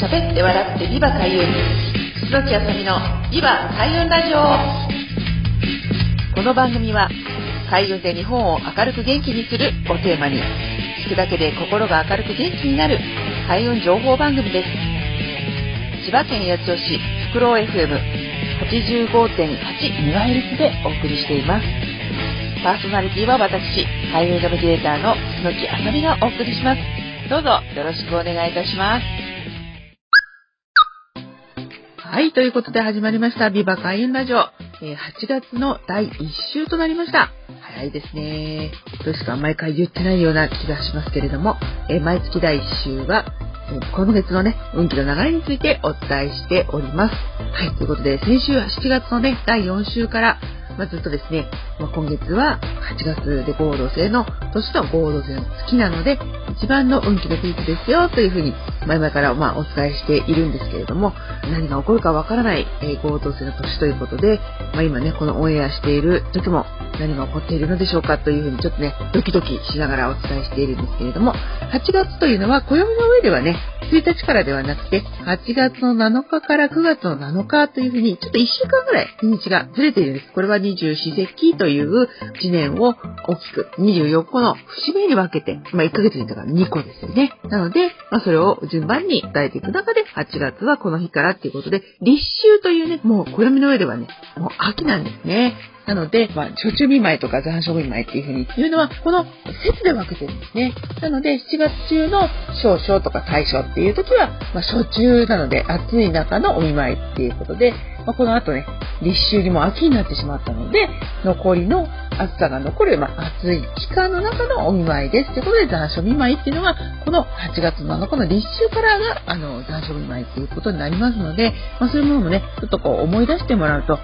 喋って笑ってビバ開運、楠木あさみのビバ開運ラジオ。この番組は開運で日本を明るく元気にするをテーマに、聞くだけで心が明るく元気になる開運情報番組です。千葉県八千代市ふくろう FM85.8 メガヘルツでお送りしています。パーソナリティは私、開運ナビゲーターの楠木あさみがお送りします。どうぞよろしくお願いいたします。はい、ということで始まりましたビバ開運ラジオ、8月の第1週となりました。早いですね。としか毎回言ってないような気がしますけれども、毎月第1週は今月のね、運気の流れについてお伝えしております。はい、ということで先週は7月のね、第4週からずっとですね、今月は8月で合同性の年と合同性の月なので一番の運気のピークですよというふうに前々からお伝えしているんですけれども、何が起こるかわからない合同性の年ということで、今ねこのオンエアしている時も何が起こっているのでしょうかというふうにちょっとねドキドキしながらお伝えしているんですけれども、8月というのは暦の上ではね1日からではなくて8月の7日から9月の7日というふうにちょっと1週間ぐらい日にちがずれているんです。これは二十四節気という一年を大きく24個の節目に分けて、1ヶ月にだから2個ですよね。なので、それを順番に伝えていく中で8月はこの日からということで立秋というね、もう暦の上ではねもう秋なんですね。なので、暑中見舞いとか残暑見舞いっていうふうに言うのはこの節で分けてるんですね。なので7月中の小暑とか大暑っていう時は、暑中なので暑い中のお見舞いっていうことで、この後ね立秋にも秋になってしまったので残りの暑さが残る、暑い期間の中のお見舞いですということで残暑見舞いっていうのがこの8月7日の立秋からが残暑見舞いっていうことになりますので、そういうものもねちょっとこう思い出してもらうと、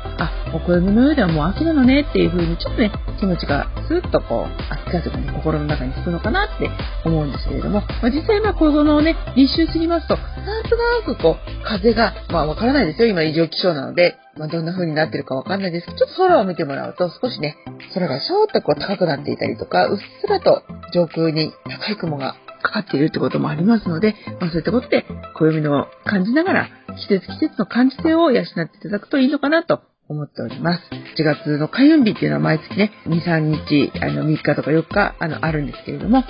お暦の上ではもう秋なのねっていう風にちょっとね気持ちがスーッとこう秋風がね心の中に吹くのかなって思うんですけれども、実際このね立秋過ぎますとなんとなくこう風がわからないですよ、今異常気象なので。どんな風になってるかわかんないですけど、ちょっと空を見てもらうと少しね空がショーッとこう高くなっていたりとか、うっすらと上空に高い雲がかかっているってこともありますので、そういったことで暦の感じながら季節季節の感じ性を養っていただくといいのかなと思っております。7月の開運日っていうのは毎月ね 2,3 日3日とか4日あるんですけれども、8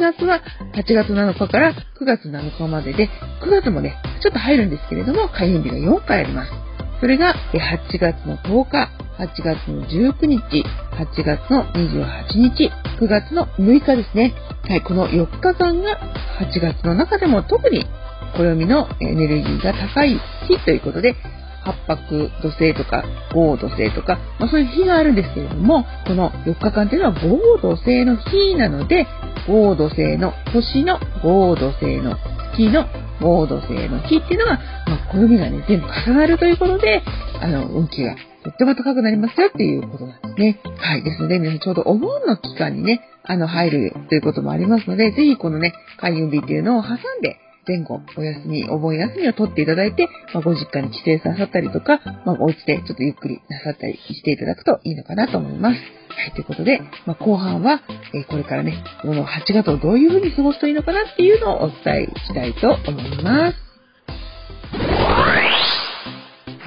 月は8月7日から9月7日までで、9月もねちょっと入るんですけれども開運日が4回あります。それが8月の10日、8月の19日、8月の28日、9月の6日ですね。はい、この4日間が8月の中でも特に暦のエネルギーが高い日ということで、八白土星とか合土星とか、そういう日があるんですけれども、この4日間というのは合土星の日なので、合土星の年の合土星の月の合土星の日っていうのは、暦がね全部重なるということで運気がとっても高くなりますよっていうことなんですね。はい、ですので皆さんちょうどお盆の期間にね入るということもありますので、ぜひこのね開運日っていうのを挟んで前後お休み、お盆休みを取っていただいて、ご実家に帰省なさったりとか、お家でちょっとゆっくりなさったりしていただくといいのかなと思います。はい、ということで、後半は、これからねこの8月をどういうふうに過ごすといいのかなっていうのをお伝えしたいと思います。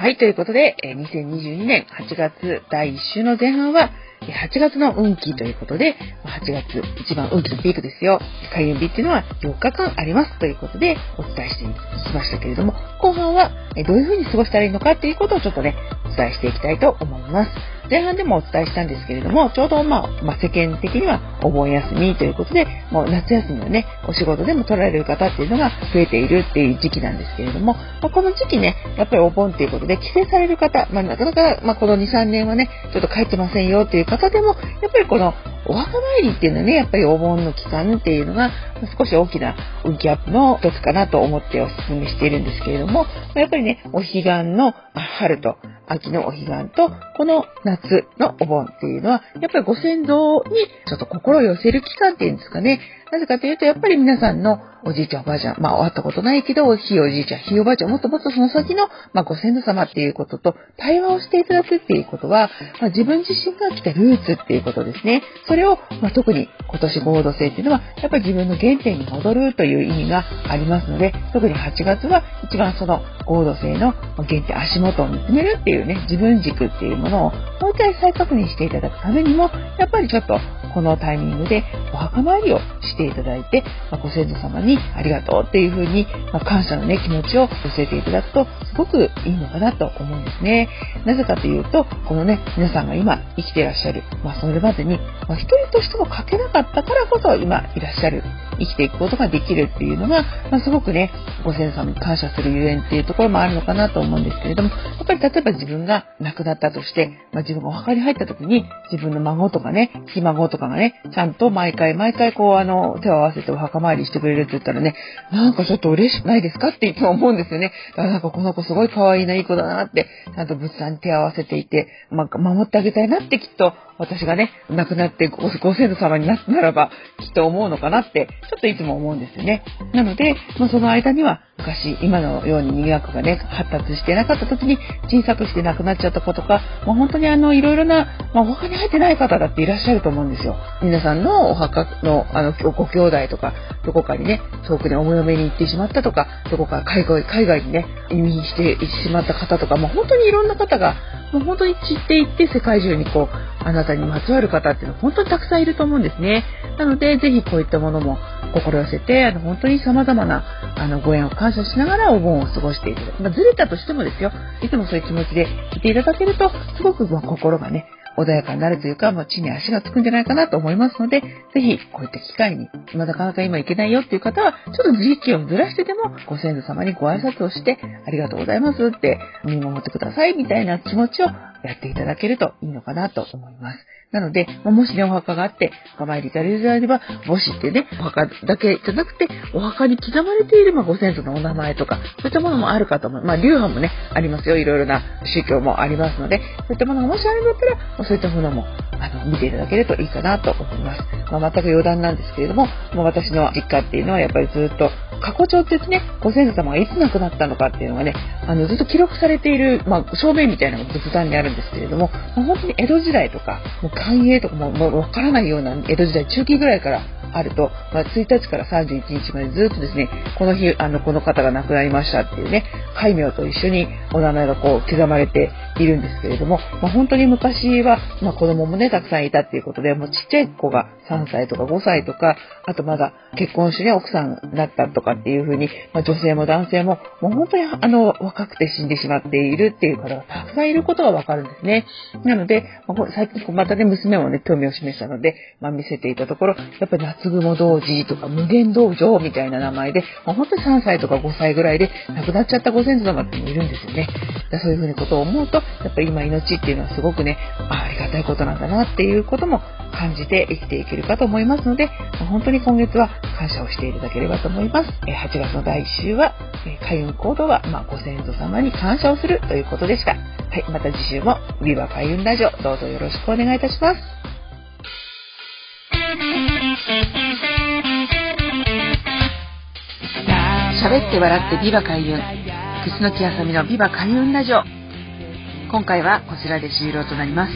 はい、ということで、2022年8月第1週の前半は8月の運気ということで、8月一番運気のピークですよ、開運日っていうのは4日間ありますということでお伝えしてきましたけれども、後半はどういう風に過ごしたらいいのかっていうことをちょっとねお伝えしていきたいと思います。前半でもお伝えしたんですけれども、ちょうど世間的にはお盆休みということで、もう夏休みのねお仕事でも取られる方っていうのが増えているっていう時期なんですけれども、この時期ねやっぱりお盆ということで帰省される方、なかなかこの 2,3 年はねちょっと帰ってませんよっていう方でも、やっぱりこのお墓参りっていうのはねやっぱりお盆の期間っていうのが少し大きな運気アップの一つかなと思ってお勧めしているんですけれども、やっぱりねお彼岸の春と秋のお彼岸とこの夏のお盆っていうのはやっぱりご先祖にちょっと心を寄せる期間っていうんですかね、なぜかというと、やっぱり皆さんのおじいちゃんおばあちゃん、まあ会ったことないけど、ひいおじいちゃん、ひいおばあちゃん、もっともっとその先の、まあご先祖様っていうことと対話をしていただくっていうことは、まあ、自分自身が来たルーツっていうことですね。それを、まあ、特に今年合同性っていうのは、やっぱり自分の原点に戻るという意味がありますので、特に8月は一番その合同性の原点、足元を見つめるっていうね、自分軸っていうものをもう一回再確認していただくためにも、やっぱりちょっとこのタイミングでお墓参りをしていただいて、まあ、ご先祖様にありがとうっていう風に、まあ、感謝の、ね、気持ちを寄せていただくとすごくいいのかなと思うんですね。なぜかというと、このね、皆さんが今生きていらっしゃる、まあ、それまでに、まあ、一人としても欠けなかったからこそ今いらっしゃる、生きていくことができるっていうのが、まあ、すごくね、ご先祖様に感謝するゆえんっていうところもあるのかなと思うんですけれども、やっぱり例えば自分が亡くなったとして、まあ、自分がお墓に入った時に自分の孫とかね、ひ孫とかがね、ちゃんと毎回こう手を合わせてお墓参りしてくれるって言ったらね、なんかちょっと嬉しくないですかっていつも思うんですよね。だからなんかこの子すごい可愛いな、いい子だなって、ちゃんと仏壇に手を合わせていて、まあ、守ってあげたいなってきっと私がね、亡くなってご先祖様になったならばきっと思うのかなって、ちょっといつも思うんですよね。なので、まあ、その間には昔、今のように賑わくがね、発達してなかった時に小さくして亡くなっちゃった子とか、まあ、本当にいろいろな、まあ、お墓に入ってない方だっていらっしゃると思うんですよ。皆さんのお墓の、ご兄弟とか、どこかにね、遠くにお嫁に行ってしまったとか、どこか海外にね、移民してしまった方とか、まあ、本当にいろんな方が、もう本当に散っていって世界中にこうあなたにまつわる方っていうのは本当にたくさんいると思うんですね。なのでぜひこういったものも心寄せて本当に様々なご縁を感謝しながらお盆を過ごしていく、まあ、ずれたとしてもですよ、いつもそういう気持ちで来ていただけるとすごく心がね穏やかになるというか、もう地に足がつくんじゃないかなと思いますので、ぜひこういった機会に、まだなかなか今行けないよっていう方は、ちょっと時期をずらしてでも、ご先祖様にご挨拶をして、ありがとうございますって見守ってくださいみたいな気持ちをやっていただけるといいのかなと思います。なので、もしね、お墓があって、お参りされるであれば、墓誌ってね、お墓だけじゃなくて、お墓に刻まれている、ご先祖のお名前とか、そういったものもあるかと思います。まあ、流派もね、ありますよ。いろいろな宗教もありますので、そういったものがもしあるんだったら、そういったものも、見ていただけるといいかなと思います。まあ、全く余談なんですけれども、もう私の実家っていうのは、やっぱりずっと、過去帳って言ってね、ご先祖様がいつ亡くなったのかっていうのがね、ずっと記録されている、まあ、証明みたいなのが仏壇にあるんですけれども、まあ、本当に江戸時代とか、もう寛永とかもうわからないような江戸時代中期ぐらいからあると、まあ、1日から31日までずっとですね、この日、この方が亡くなりましたっていうね、戒名と一緒にお名前がこう刻まれているんですけれども、まあ、本当に昔は、まあ、子供もね、たくさんいたっていうことで、もうちっちゃい子が3歳とか5歳とか、あとまだ結婚してね、奥さんになったとかっていうふうに、まあ、女性も男性も、もう本当に若くて死んでしまっているっていう方がたくさんいることがわかるんですね。なので、まあ、最近またね、娘もね、興味を示したので、まあ、見せていたところ、やっぱり夏雲童子とか無限道場みたいな名前で、まあ、本当に3歳とか5歳ぐらいで亡くなっちゃったご先祖様っているんですよね。だそういうふうなことを思うと、やっぱり今命っていうのはすごくね、ありがたいことなんだなっていうことも感じて生きていけるかと思いますので、本当に今月は感謝をしていただければと思います。8月の第1週は、開運行動は、まあ、ご先祖様に感謝をするということでした。はい、また次週もビバ開運ラジオ、どうぞよろしくお願いいたします。喋って笑ってビバ開運、楠木あさみのビバ開運ラジオ、今回はこちらで終了となります。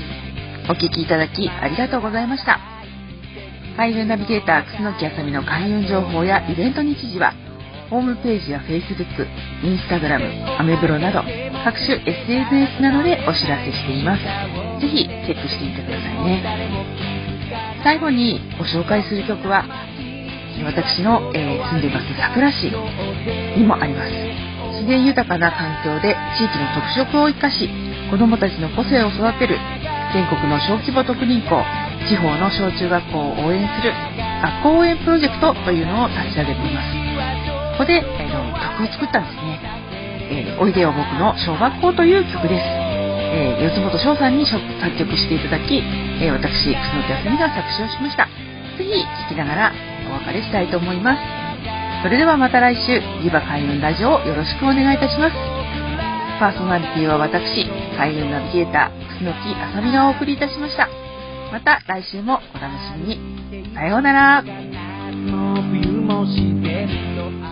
お聞きいただきありがとうございました。開運ナビゲーター楠木あさみの開運情報やイベント日時は、ホームページや Facebook、Instagram、アメブロなど各種 SNS などでお知らせしています。ぜひチェックしてみてくださいね。最後にご紹介する曲は、私の、住んでいます佐倉市にもあります。自然豊かな環境で地域の特色を生かし、子どもたちの個性を育てる全国の小規模特任校、地方の小中学校を応援する学校応援プロジェクトというのを立ち上げています。ここで、曲を作ったんですね。おいでよ僕の小学校という曲です。四本翔さんに作曲していただき、私楠木あさみが作詞をしました。ぜひ聴きながらお別れしたいと思います。それではまた来週、ビバ開運ラジオをよろしくお願いいたします。パーソナリティは私、開運ナビゲーター楠木あさみがお送りいたしました。また来週もお楽しみに。さようなら。も冬もしてるよ。